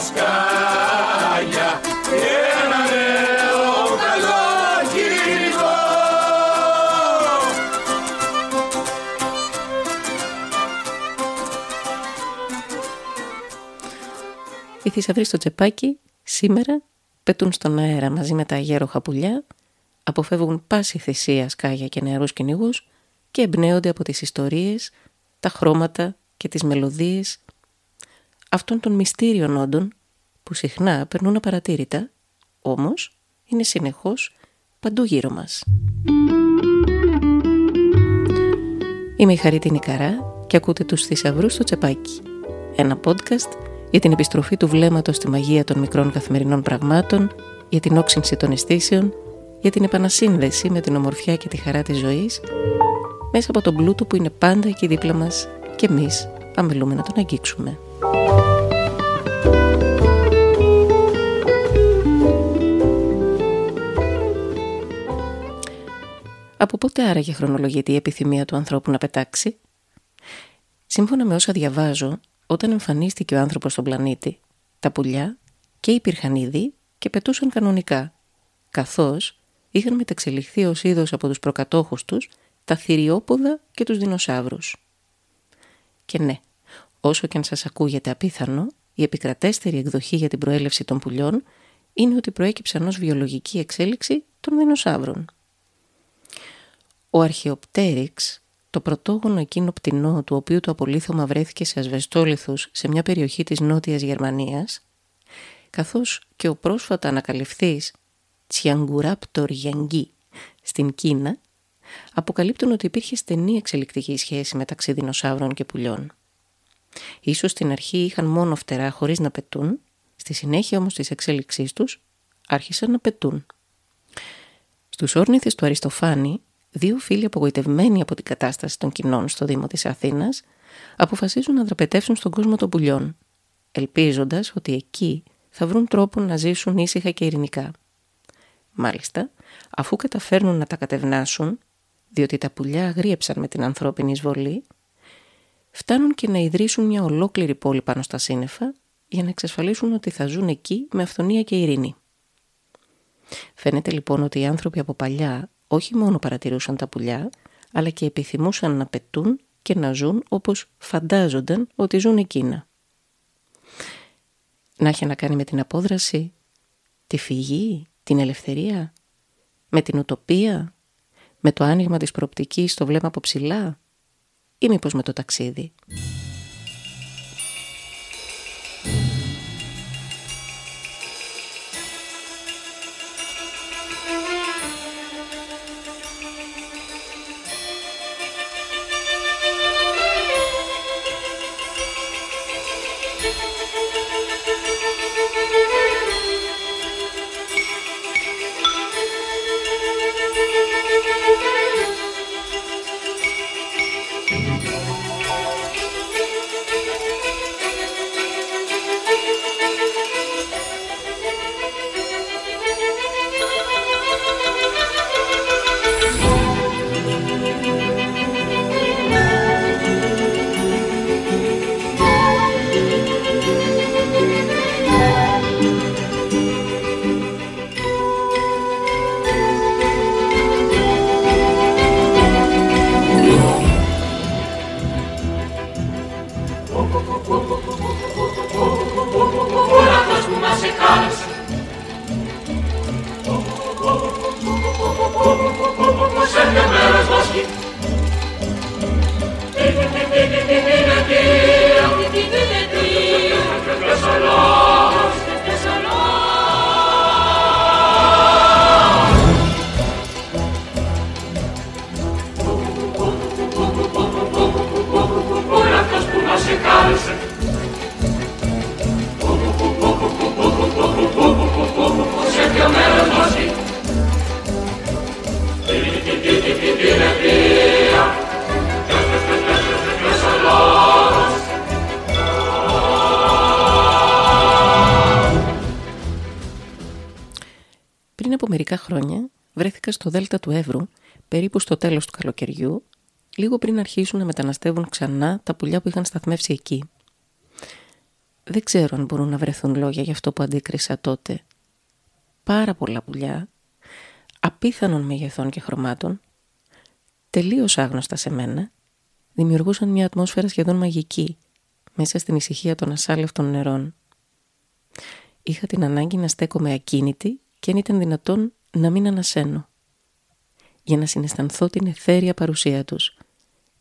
σκάλια και ένα νέο καλό κυνηγό. Οι θησαυροί στο Τσεπάκι σήμερα πετούν στον αέρα μαζί με τα αγέροχα πουλιά, αποφεύγουν πάση θυσία σκάγια και νεαρούς κυνηγούς και εμπνέονται από τις ιστορίες, τα χρώματα και τις μελωδίες αυτών των μυστήριων όντων που συχνά περνούν απαρατήρητα, όμως είναι συνεχώς παντού γύρω μας. Είμαι η Χαρίτη Νικαρά και ακούτε τους θησαυρούς στο Τσεπάκι, ένα podcast για την επιστροφή του βλέμματος στη μαγεία των μικρών καθημερινών πραγμάτων, για την όξυνση των αισθήσεων, για την επανασύνδεση με την ομορφιά και τη χαρά της ζωής, μέσα από τον πλούτο που είναι πάντα εκεί δίπλα μας και εμείς αμελούμε να τον αγγίξουμε. Από πότε άραγε χρονολογείται η επιθυμία του ανθρώπου να πετάξει? Σύμφωνα με όσα διαβάζω, όταν εμφανίστηκε ο άνθρωπος στον πλανήτη, τα πουλιά και υπήρχαν ήδη και πετούσαν κανονικά, καθώς είχαν μεταξελιχθεί ως είδος από τους προκατόχους τους, τα θηριόποδα και τους δεινοσαύρους. Και ναι, όσο και αν σας ακούγεται απίθανο, η επικρατέστερη εκδοχή για την προέλευση των πουλιών είναι ότι προέκυψαν ως βιολογική εξέλιξη των δεινοσαύρων. Ο Αρχαιοπτέριξ, το πρωτόγονο εκείνο πτηνό του οποίου το απολίθωμα βρέθηκε σε ασβεστόλιθους σε μια περιοχή της Νότιας Γερμανίας, καθώς και ο πρόσφατα ανακαλυφθής Τσιαγκουράπτορ Γιαγκί στην Κίνα, αποκαλύπτουν ότι υπήρχε στενή εξελικτική σχέση μεταξύ δεινοσαύρων και πουλιών. Ίσως στην αρχή είχαν μόνο φτερά χωρίς να πετούν, στη συνέχεια όμως της εξέλιξής τους άρχισαν να πετούν. Στους όρνηθες του Αριστοφάνη, δύο φίλοι απογοητευμένοι από την κατάσταση των κοινών στο Δήμο της Αθήνας, αποφασίζουν να δραπετεύσουν στον κόσμο των πουλιών, ελπίζοντας ότι εκεί θα βρουν τρόπο να ζήσουν ήσυχα και ειρηνικά. Μάλιστα, αφού καταφέρνουν να τα κατευνάσουν, διότι τα πουλιά αγρίεψαν με την ανθρώπινη εισβολή, φτάνουν και να ιδρύσουν μια ολόκληρη πόλη πάνω στα σύννεφα για να εξασφαλίσουν ότι θα ζουν εκεί με αυθονία και ειρήνη. Φαίνεται λοιπόν ότι οι άνθρωποι από παλιά όχι μόνο παρατηρούσαν τα πουλιά, αλλά και επιθυμούσαν να πετούν και να ζουν όπως φαντάζονταν ότι ζουν εκείνα. Να έχει να κάνει με την απόδραση, τη φυγή, την ελευθερία, με την ουτοπία, με το άνοιγμα της προοπτικής στο βλέμμα από ψηλά ή μήπως με το ταξίδι. Πριν από μερικά χρόνια βρέθηκα στο Δέλτα του Εύρου, περίπου στο τέλος του καλοκαιριού, λίγο πριν αρχίσουν να μεταναστεύουν ξανά τα πουλιά που είχαν σταθμεύσει εκεί. Δεν ξέρω αν μπορούν να βρεθούν λόγια για αυτό που αντίκρισα τότε. Πάρα πολλά πουλιά, απίθανων μεγεθών και χρωμάτων, τελείως άγνωστα σε μένα, δημιουργούσαν μια ατμόσφαιρα σχεδόν μαγική, μέσα στην ησυχία των ασάλευτων νερών. Είχα την ανάγκη να στέκομαι ακίνητη και αν ήταν δυνατόν να μην ανασένω, για να συναισθανθώ την αιθέρια παρουσία τους,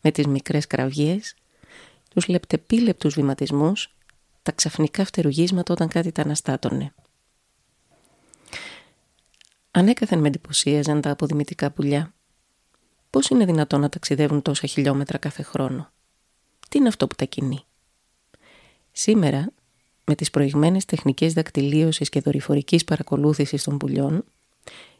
με τις μικρές κραυγές, τους λεπτεπίλεπτους βηματισμούς, τα ξαφνικά φτερουγίσματα όταν κάτι τα αναστάτωνε. Ανέκαθεν με εντυπωσίαζαν τα αποδημητικά πουλιά. Πώς είναι δυνατόν να ταξιδεύουν τόσα χιλιόμετρα κάθε χρόνο? Τι είναι αυτό που τα κινεί? Σήμερα, με τις προηγμένες τεχνικές δακτυλίωσης και δορυφορικής παρακολούθησης των πουλιών,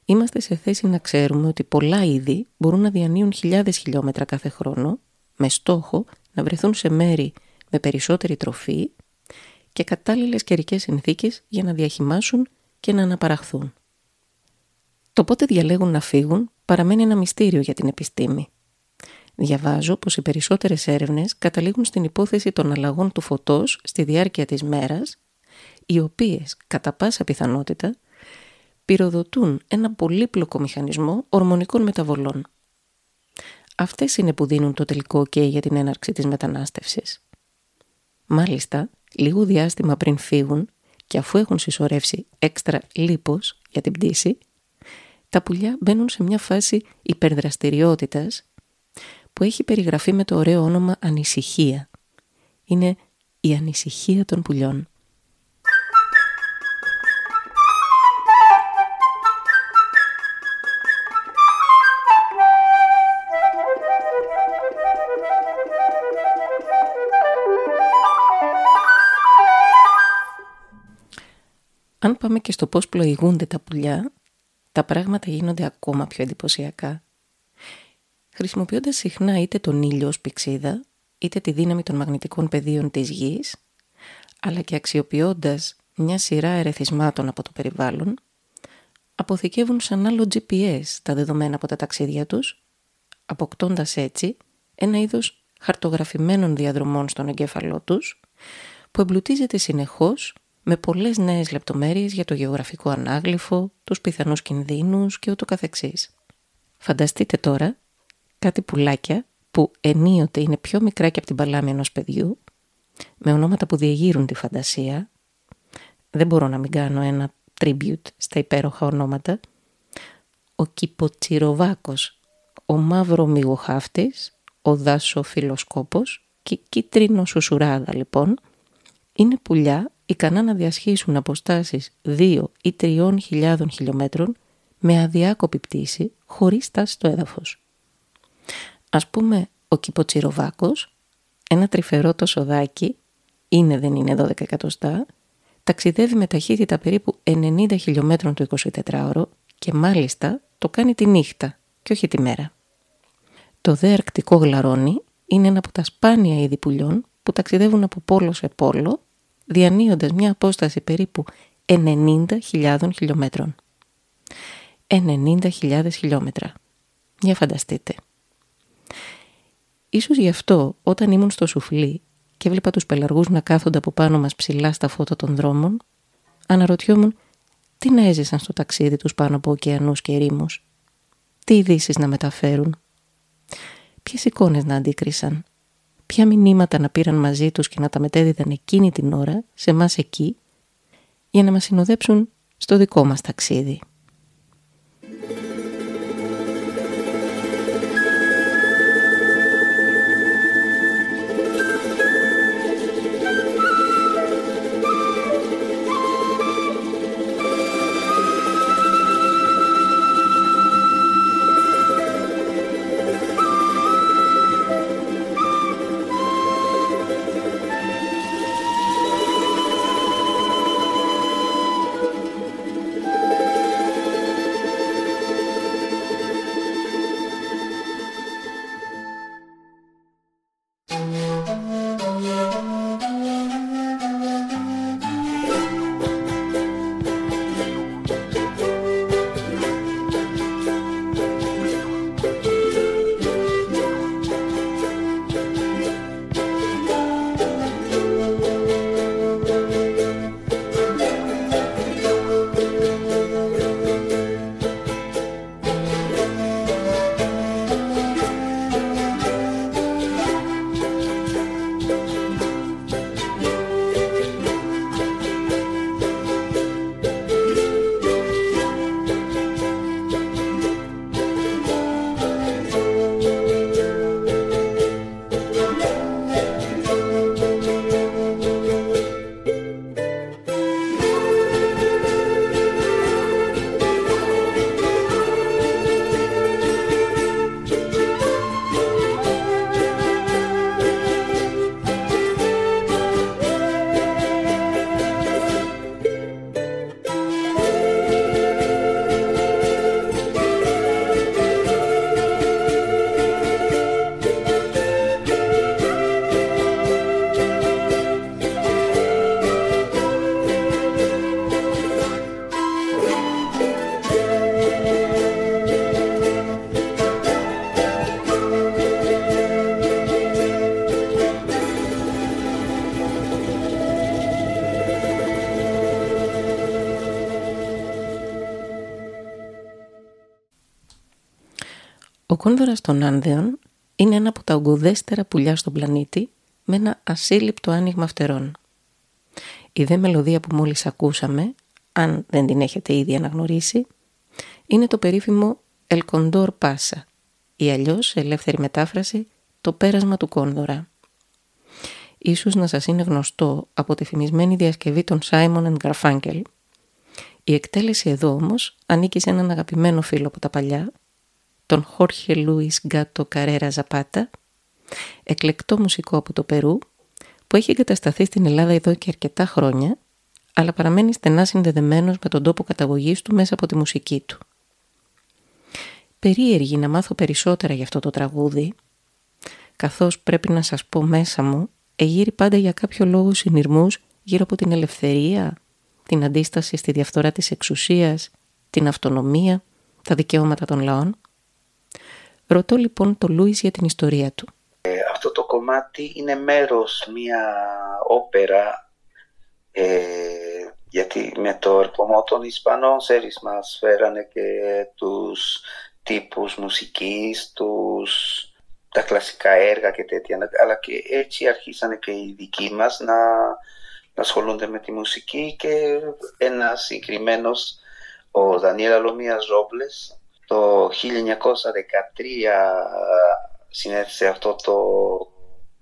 είμαστε σε θέση να ξέρουμε ότι πολλά είδη μπορούν να διανύουν χιλιάδες χιλιόμετρα κάθε χρόνο, με στόχο να βρεθούν σε μέρη με περισσότερη τροφή και κατάλληλες καιρικές συνθήκες για να διαχυμάσουν και να αναπαραχθούν. Το πότε διαλέγουν να φύγουν παραμένει ένα μυστήριο για την επιστήμη. Διαβάζω πως οι περισσότερες έρευνες καταλήγουν στην υπόθεση των αλλαγών του φωτός στη διάρκεια της μέρας, οι οποίες, κατά πάσα πιθανότητα, πυροδοτούν ένα πολύπλοκο μηχανισμό ορμονικών μεταβολών. Αυτές είναι που δίνουν το τελικό OK για την έναρξη της μετανάστευσης. Μάλιστα, λίγο διάστημα πριν φύγουν και αφού έχουν συσσωρεύσει έξτρα λίπος για την πτήση, τα πουλιά μπαίνουν σε μια φάση υπερδραστηριότητας που έχει περιγραφεί με το ωραίο όνομα ανησυχία. Είναι η ανησυχία των πουλιών. Αν πάμε και στο πώς πλοηγούνται τα πουλιά, τα πράγματα γίνονται ακόμα πιο εντυπωσιακά. Χρησιμοποιώντας συχνά είτε τον ήλιο ως πυξίδα, είτε τη δύναμη των μαγνητικών πεδίων της γης, αλλά και αξιοποιώντας μια σειρά ερεθισμάτων από το περιβάλλον, αποθηκεύουν σαν άλλο GPS τα δεδομένα από τα ταξίδια τους, αποκτώντας έτσι ένα είδος χαρτογραφημένων διαδρομών στον εγκέφαλό τους, που εμπλουτίζεται συνεχώς με πολλές νέες λεπτομέρειες για το γεωγραφικό ανάγλυφο, τους πιθανούς κινδύνους και ούτω καθεξής. Φανταστείτε τώρα κάτι πουλάκια που ενίοτε είναι πιο μικρά και από την παλάμη ενός παιδιού, με ονόματα που διεγείρουν τη φαντασία. Δεν μπορώ να μην κάνω ένα tribute στα υπέροχα ονόματα. Ο Κηποτσιροβάκος, ο Μαύρο Μηγοχάφτης, ο Δάσο Φιλοσκόπος και η Κίτρινο Σουσουράδα λοιπόν, είναι πουλιά ικανά να διασχίσουν αποστάσεις 2 ή 3.000 χιλιόμετρων με αδιάκοπη πτήση χωρίς στάση στο έδαφος. Ας πούμε, ο Κηποτσιροβάκος, ένα τρυφερό το σοδάκι, είναι δεν είναι 12 εκατοστά, ταξιδεύει με ταχύτητα περίπου 90 χιλιόμετρων το 24ωρο και μάλιστα το κάνει τη νύχτα και όχι τη μέρα. Το δε αρκτικό γλαρόνι είναι ένα από τα σπάνια είδη πουλιών που ταξιδεύουν από πόλο σε πόλο, διανύοντας μια απόσταση περίπου 90.000 χιλιόμετρων. 90.000 χιλιόμετρα. Για φανταστείτε. Ίσως γι' αυτό όταν ήμουν στο σουφλί και έβλεπα τους πελαργούς να κάθονται από πάνω μας ψηλά στα φώτα των δρόμων, αναρωτιόμουν τι να έζησαν στο ταξίδι τους πάνω από ωκεανούς και ερήμους, τι ειδήσεις να μεταφέρουν, ποιες εικόνες να αντίκρισαν, ποια μηνύματα να πήραν μαζί τους και να τα μετέδιδαν εκείνη την ώρα σε εμάς εκεί, για να μας συνοδέψουν στο δικό μας ταξίδι. Ο κόνδωρας των Άνδεων είναι ένα από τα ογκωδέστερα πουλιά στον πλανήτη με ένα ασύλληπτο άνοιγμα φτερών. Η δε μελωδία που μόλις ακούσαμε, αν δεν την έχετε ήδη αναγνωρίσει, είναι το περίφημο El Condor Pasa, ή αλλιώς, σε ελεύθερη μετάφραση, το πέρασμα του κόνδωρα. Ίσως να σας είναι γνωστό από τη φημισμένη διασκευή των Σάιμον and Garfunkel. Η εκτέλεση εδώ όμως ανήκει σε έναν αγαπημένο φίλο από τα παλιά, τον Χόρχε Λούης Γκάτο Καρέρα Ζαπάτα, εκλεκτό μουσικό από το Περού, που έχει εγκατασταθεί στην Ελλάδα εδώ και αρκετά χρόνια, αλλά παραμένει στενά συνδεδεμένος με τον τόπο καταγωγής του μέσα από τη μουσική του. Περίεργη να μάθω περισσότερα για αυτό το τραγούδι, καθώς πρέπει να σας πω μέσα μου, εγείρει πάντα για κάποιο λόγο συνειρμούς γύρω από την ελευθερία, την αντίσταση στη διαφθορά της εξουσίας, την αυτονομία, τα δικαιώματα των λαών. Ρωτώ λοιπόν τον Λούις για την ιστορία του. Αυτό το κομμάτι είναι μέρος μια όπερα, γιατί με το ερχομό των Ισπανών, ξέρεις, μας φέρανε και τους τύπους μουσικής, τα κλασικά έργα και τέτοια, αλλά και έτσι αρχίσανε και οι δικοί μας να ασχολούνται με τη μουσική, και ένας συγκεκριμένος, ο Δανιέλα Λομίας Ρόμπλες, το 1913 συνέθεσε αυτό το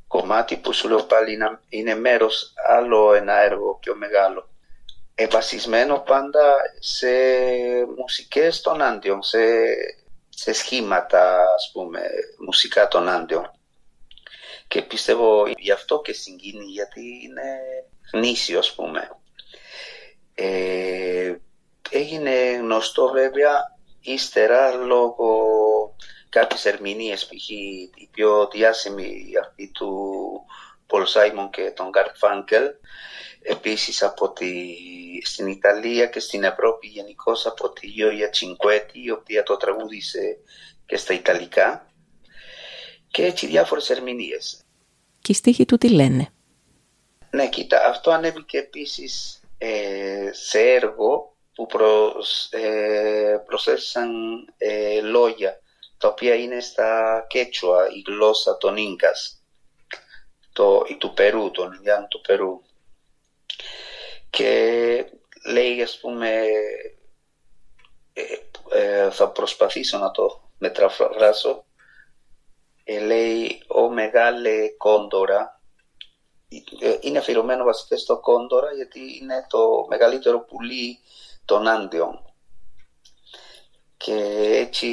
κομμάτι που σου λέω πάλι είναι μέρος, άλλο ένα έργο πιο μεγάλο, βασισμένο πάντα σε μουσικές των Άνδεων, σε σχήματα, ας πούμε, μουσικά των Άνδεων. Και πιστεύω γι' αυτό και συγκίνει, γιατί είναι γνήσιο, ας πούμε. Έγινε γνωστό βέβαια ύστερα λόγω κάποιες ερμηνείες, π.χ. η πιο διάσημη αυτή του Πολ Σάιμον και τον Γκαρφάνκελ, επίσης στην Ιταλία και στην Ευρώπη γενικώς από τη Τζόια Τσιγκουέτι, η οποία το τραγούδισε και στα Ιταλικά, και έτσι διάφορες ερμηνείες. Και οι στίχοι του τι λένε? Ναι, κοίτα, αυτό ανέβηκε επίσης σε έργο που προσέθεσαν λόγια, τα οποία είναι στα Κέτσουα, η γλώσσα των Ίνκας, του Περού, των Ινδιάνων του Περού. Και λέει, ας πούμε, θα προσπαθήσω να το μεταφράσω, λέει, «Ο μεγάλε κόντορα», είναι αφιερωμένο βασικά στο κόντορα, γιατί είναι το μεγαλύτερο πουλί των Άνδεων. Και έτσι,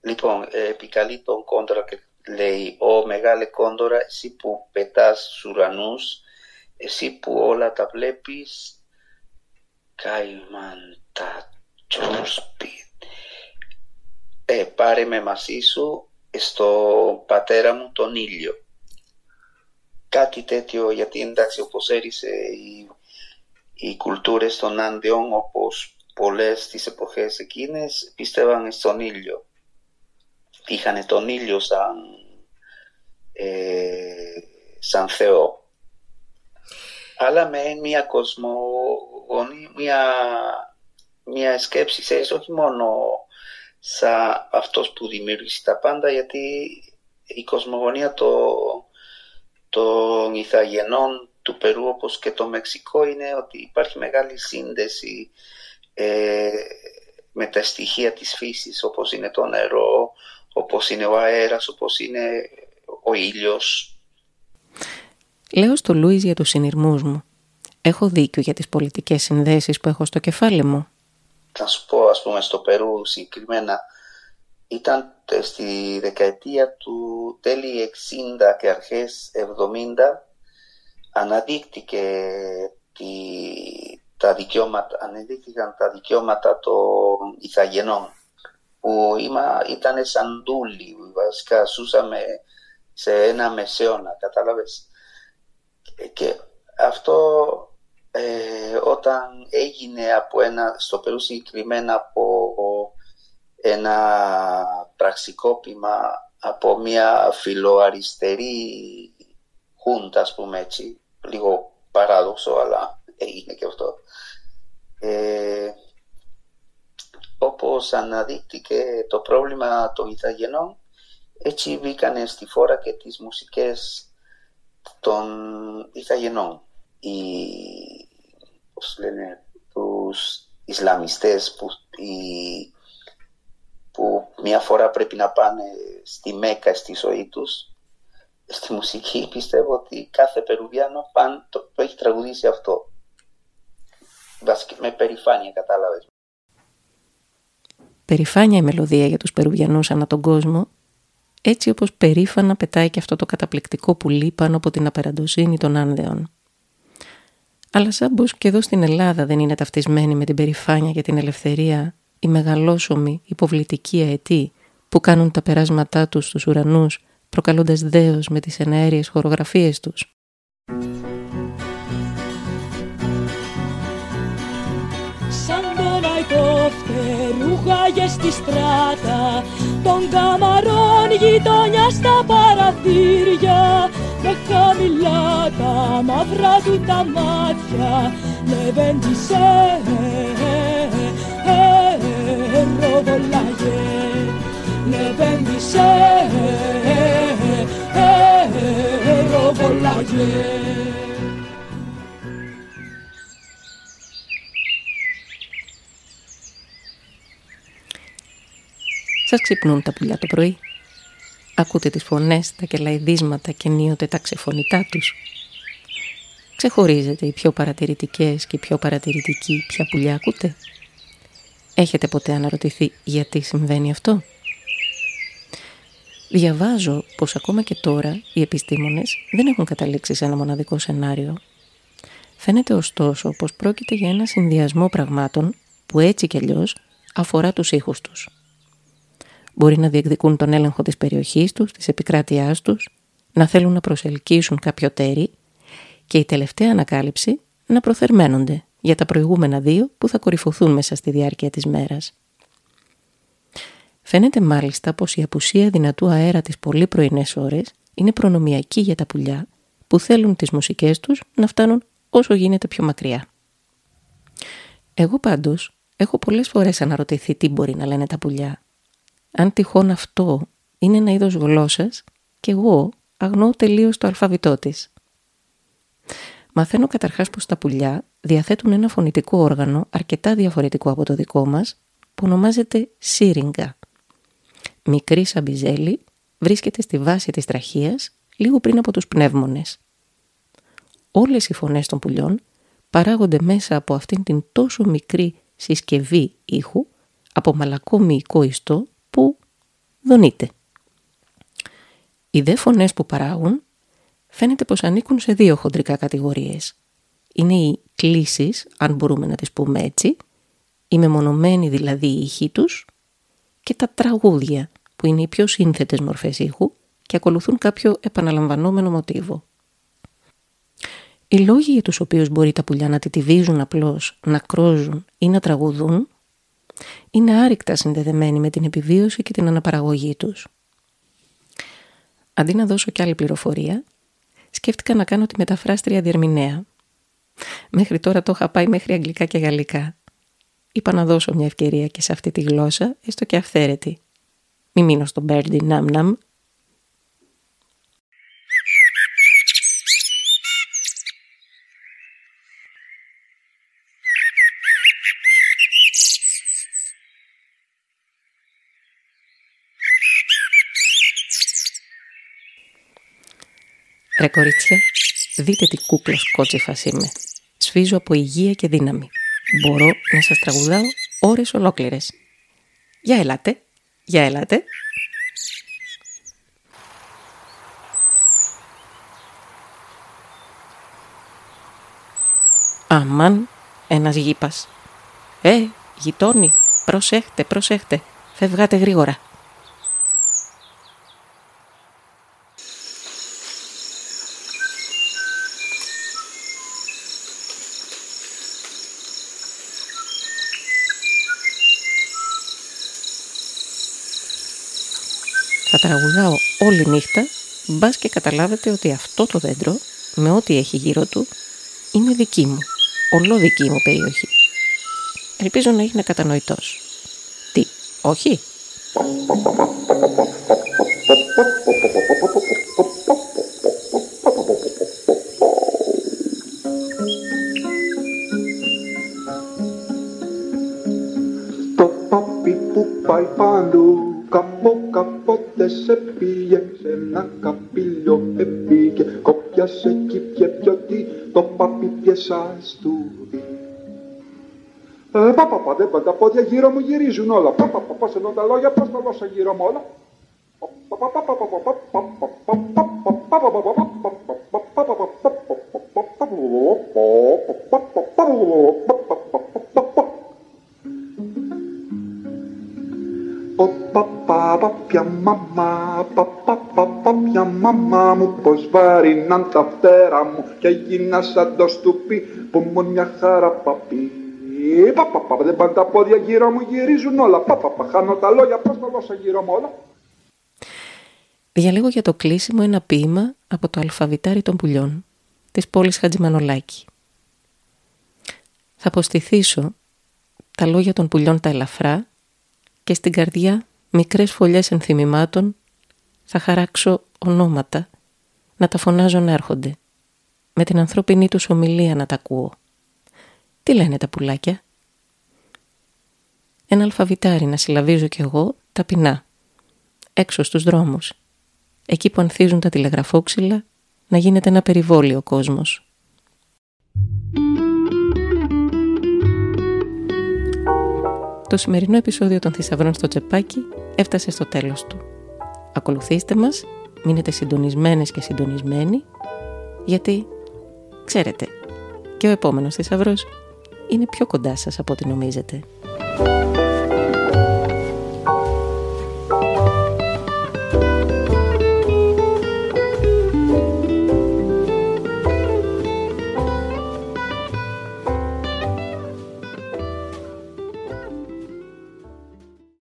λοιπόν, επικαλεί τον κόντορα και λέει, «Ο μεγάλε κόντορα, εσύ που πετάς στους ουρανούς, εσύ που όλα τα βλέπεις, πάρε με μαζί σου στον πατέρα μου τον ήλιο». Κάτι τέτοιο, γιατί εντάξει, όπως ξέρεις, οι κουλτούρες των Άνδεων, όπως πολλές τις εποχές εκείνες, πίστευαν στον ήλιο. Είχαν τον ήλιο σαν Θεό. Αλλά με μια κοσμογονία, μια σκέψη, ξέρεις, όχι μόνο σαν αυτός που δημιούργησε τα πάντα, γιατί η κοσμογονία των Ιθαγενών του Περού, όπως και το Μεξικό, είναι ότι υπάρχει μεγάλη σύνδεση με τα στοιχεία της φύσης, όπως είναι το νερό, όπως είναι ο αέρας, όπως είναι ο ήλιος. Λέω στο Λούις για τους συνειρμούς μου. Έχω δίκιο για τις πολιτικές συνδέσεις που έχω στο κεφάλι μου? Θα σου πω, ας πούμε, στο Περού συγκεκριμένα, ήταν στη δεκαετία του τέλη 60 και αρχές 70, αναδείχθηκαν τα δικαιώματα των Ιθαγενών, που ήταν σαν δούλοι, βασικά ζούσαμε σε ένα μεσαίωνα, κατάλαβες. Και αυτό όταν έγινε στο Περού συγκεκριμένα από ένα πραξικόπημα από μια φιλοαριστερή χούντα, ας πούμε έτσι, λίγο παράδοξο, αλλά έγινε και αυτό. όπως αναδείχτηκε το πρόβλημα των Ιθαγενών, έτσι μπήκαν στη φόρα και τις μουσικές των Ιθαγενών. Τους Ισλαμιστές που μια φορά πρέπει να πάνε στη Μέκα στη ζωή τους, στη μουσική, πιστεύω ότι κάθε Περουβιάνο το έχει τραγουδήσει αυτό. Με περηφάνεια, κατάλαβες. Περηφάνεια η μελωδία για τους Περουβιανούς ανά τον κόσμο, έτσι όπως περήφανα πετάει και αυτό το καταπληκτικό πουλί πάνω από την απεραντοσύνη των Άνδεων. Αλλά σαν πως και εδώ στην Ελλάδα δεν είναι ταυτισμένη με την περηφάνεια για την ελευθερία οι μεγαλόσωμοι υποβλητικοί αετοί που κάνουν τα περάσματά τους στους ουρανούς, προκαλώντας δέος με τις εναέριες χορογραφίες τους. Σαν τον αϊτόφτερουχάγες στη στράτα των καμαρών γειτονιά στα παραθύρια, με χαμηλά τα μαύρα του τα μάτια, με βέντισε ροβολάγε, με βέντισε ροβολάγε. Σας ξυπνούν τα πουλιά το πρωί. Ακούτε τις φωνές, τα κελαϊδίσματα και νίωτε τα ξεφωνητά τους. Ξεχωρίζετε οι πιο παρατηρητικές και οι πιο παρατηρητικοί ποια πουλιά ακούτε? Έχετε ποτέ αναρωτηθεί γιατί συμβαίνει αυτό? Διαβάζω πως ακόμα και τώρα οι επιστήμονες δεν έχουν καταλήξει σε ένα μοναδικό σενάριο. Φαίνεται ωστόσο πως πρόκειται για ένα συνδυασμό πραγμάτων που έτσι κι αλλιώς αφορά τους ήχους τους. Μπορεί να διεκδικούν τον έλεγχο της περιοχής τους, της επικράτειάς τους, να θέλουν να προσελκύσουν κάποιο τέρι και η τελευταία ανακάλυψη να προθερμαίνονται για τα προηγούμενα δύο που θα κορυφωθούν μέσα στη διάρκεια της μέρας. Φαίνεται μάλιστα πως η απουσία δυνατού αέρα τις πολύ πρωινές ώρες είναι προνομιακή για τα πουλιά που θέλουν τις μουσικές τους να φτάνουν όσο γίνεται πιο μακριά. Εγώ πάντως έχω πολλές φορές αναρωτηθεί τι μπορεί να λένε τα πουλιά. Αν τυχόν αυτό είναι ένα είδος γλώσσας και εγώ αγνοώ τελείως το αλφαβητό της. Μαθαίνω καταρχάς πως τα πουλιά διαθέτουν ένα φωνητικό όργανο αρκετά διαφορετικό από το δικό μας που ονομάζεται σύριγγα. Μικρή σαν μπιζέλη, βρίσκεται στη βάση της τραχείας λίγο πριν από τους πνεύμονες. Όλες οι φωνές των πουλιών παράγονται μέσα από αυτήν την τόσο μικρή συσκευή ήχου από μαλακό μυϊκό ιστό που δονείται. Οι δε φωνές που παράγουν φαίνεται πως ανήκουν σε δύο χοντρικά κατηγορίες. Είναι οι κλήσεις, αν μπορούμε να τις πούμε έτσι, οι μεμονωμένοι δηλαδή οι ήχοι τους, και τα τραγούδια που είναι οι πιο σύνθετες μορφές ήχου και ακολουθούν κάποιο επαναλαμβανόμενο μοτίβο. Οι λόγοι για τους οποίους μπορεί τα πουλιά να τιτιβίζουν απλώς, να κρόζουν ή να τραγουδούν είναι άρρηκτα συνδεδεμένοι με την επιβίωση και την αναπαραγωγή τους. Αντί να δώσω κι άλλη πληροφορία, σκέφτηκα να κάνω τη μεταφράστρια διερμηνέα. Μέχρι τώρα το είχα πάει μέχρι αγγλικά και γαλλικά. Είπα να δώσω μια ευκαιρία και σε αυτή τη γλώσσα, έστω και αυθαίρετη. Μη μείνω στον Μπέρντι Ναμ-Ναμ. Ρε κορίτσια, δείτε τι κούκλα σκότσιφας είμαι. Σφίζω από υγεία και δύναμη. Μπορώ να σας τραγουδάω ώρες ολόκληρες. Για ελάτε, για ελάτε. Αμάν, ένας γήπας. Γειτόνι, προσέχτε, προσέχτε. Φεύγατε γρήγορα. Θα τραγουδάω όλη νύχτα, μπας και καταλάβετε ότι αυτό το δέντρο, με ό,τι έχει γύρω του, είναι δική μου, ολόδική μου περιοχή. Ελπίζω να έγινε κατανοητός. Όχι. Το πάπι που πάει παντού, κάποτε σε πήγε, σε ένα καπήλιο επήγε, κόπιασε κι πιωτή, το πάπι πιέσα στούδι. Παπαπα, δεν πάντα πόδια γύρω μου γυρίζουν όλα. Παπαπα, πώς εννοώ τα λόγια, πώς τα δώσα γύρω μου όλα. Ο παπαπα, πια μαμά, παπαπα, πια μαμά μου, πως βαρύναν τα φτερά μου και έγινα σαν το στουπί που μου μια χαρά παπί. Παπαπα, δεν πάντα πόδια γύρω μου γυρίζουν όλα. Παπαπα, χάνω τα λόγια, πώς τα δώσα γύρω μου όλα. Διαλέγω για το κλείσιμο ένα ποίημα από το Αλφαβητάρι των Πουλιών της Πόλης Χατζημανολάκη. Θα αποστηθήσω τα λόγια των πουλιών τα ελαφρά και στην καρδιά μικρές φωλιές ενθυμημάτων θα χαράξω ονόματα να τα φωνάζω να έρχονται, με την ανθρώπινή τους ομιλία να τα ακούω. Τι λένε τα πουλάκια? Ένα αλφαβητάρι να συλλαβίζω κι εγώ ταπεινά, έξω στους δρόμους, εκεί που ανθίζουν τα τηλεγραφόξυλα, να γίνεται ένα περιβόλιο κόσμος. Το σημερινό επεισόδιο των Θησαυρών στο Τσεπάκι έφτασε στο τέλος του. Ακολουθήστε μας, μείνετε συντονισμένες και συντονισμένοι, γιατί, ξέρετε, και ο επόμενος Θησαυρός είναι πιο κοντά σας από ό,τι νομίζετε.